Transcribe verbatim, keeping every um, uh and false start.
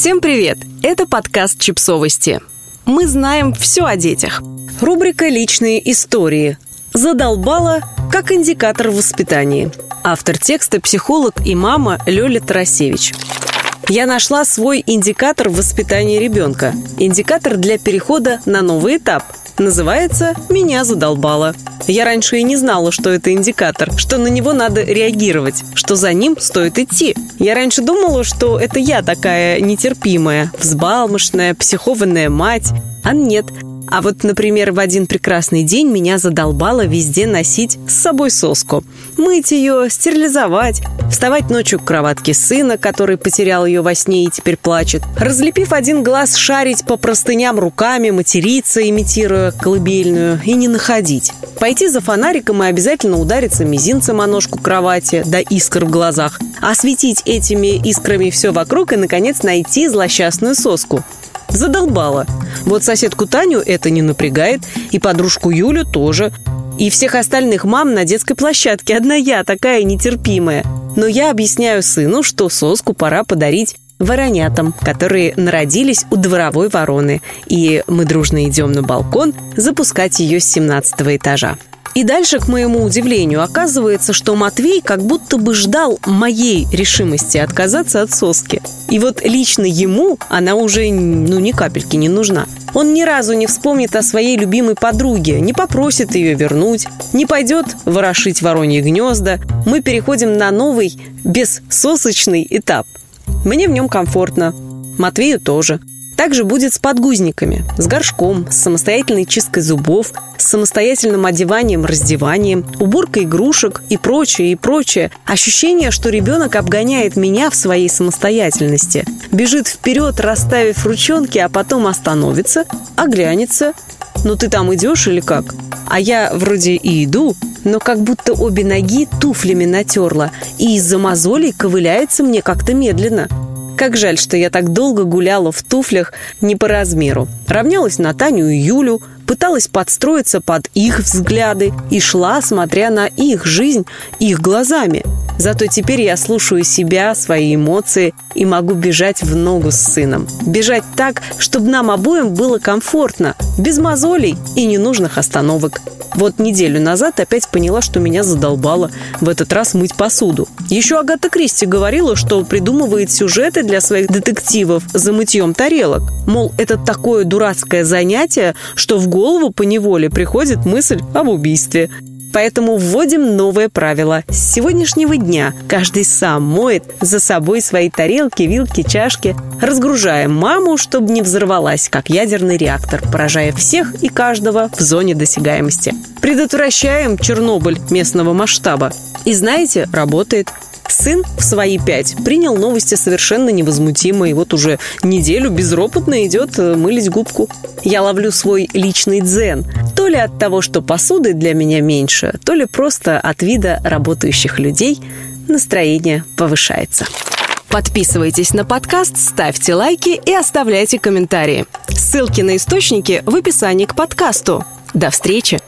Всем привет! Это подкаст «Чипсовости». Мы знаем все о детях. Рубрика «Личные истории». Задолбала как индикатор в воспитании. Автор текста – психолог и мама Лёля Тарасевич. Я нашла свой индикатор в воспитании ребенка. Индикатор для перехода на новый этап. Называется «Меня задолбало». Я раньше и не знала, что это индикатор, что на него надо реагировать, что за ним стоит идти. Я раньше думала, что это я такая нетерпимая, взбалмошная, психованная мать. А нет. А вот, например, в один прекрасный день меня задолбало везде носить с собой соску. Мыть ее, стерилизовать, вставать ночью к кроватке сына, который потерял ее во сне и теперь плачет, разлепив один глаз, шарить по простыням руками, материться, имитируя колыбельную, и не находить. Пойти за фонариком и обязательно удариться мизинцем о ножку кровати до искр в глазах, осветить этими искрами все вокруг и, наконец, найти злосчастную соску. Задолбала. Вот соседку Таню это не напрягает, и подружку Юлю тоже, и всех остальных мам на детской площадке. Одна я такая нетерпимая. Но я объясняю сыну, что соску пора подарить воронятам, которые народились у дворовой вороны, и мы дружно идем на балкон запускать ее с семнадцатого этажа. И дальше, к моему удивлению, оказывается, что Матвей как будто бы ждал моей решимости отказаться от соски. И вот лично ему она уже, ну, ни капельки не нужна. Он ни разу не вспомнит о своей любимой подруге, не попросит ее вернуть, не пойдет ворошить вороньи гнезда. Мы переходим на новый, бессосочный этап. Мне в нем комфортно, Матвею тоже. Также будет с подгузниками, с горшком, с самостоятельной чисткой зубов, с самостоятельным одеванием, раздеванием, уборкой игрушек и прочее, и прочее. Ощущение, что ребенок обгоняет меня в своей самостоятельности, бежит вперед, расставив ручонки, а потом остановится, оглянется. «Ну ты там идешь или как?» А я вроде и иду, но как будто обе ноги туфлями натерла, и из-за мозолей ковыляется мне как-то медленно. Как жаль, что я так долго гуляла в туфлях не по размеру. Равнялась на Таню и Юлю, пыталась подстроиться под их взгляды и шла, смотря на их жизнь, их глазами. Зато теперь я слушаю себя, свои эмоции и могу бежать в ногу с сыном. Бежать так, чтобы нам обоим было комфортно, без мозолей и ненужных остановок. Вот неделю назад опять поняла, что меня задолбало в этот раз мыть посуду. Еще Агата Кристи говорила, что придумывает сюжеты для своих детективов за мытьем тарелок. Мол, это такое дурацкое занятие, что в голову поневоле приходит мысль об убийстве. Поэтому вводим новое правило. С сегодняшнего дня каждый сам моет за собой свои тарелки, вилки, чашки. Разгружаем маму, чтобы не взорвалась, как ядерный реактор, поражая всех и каждого в зоне досягаемости. Предотвращаем Чернобыль местного масштаба. И знаете, работает. Сын в свои пять принял новости совершенно невозмутимо, и вот уже неделю безропотно идет мылить губку. Я ловлю свой личный дзен. То ли от того, что посуды для меня меньше, то ли просто от вида работающих людей настроение повышается. Подписывайтесь на подкаст, ставьте лайки и оставляйте комментарии. Ссылки на источники в описании к подкасту. До встречи!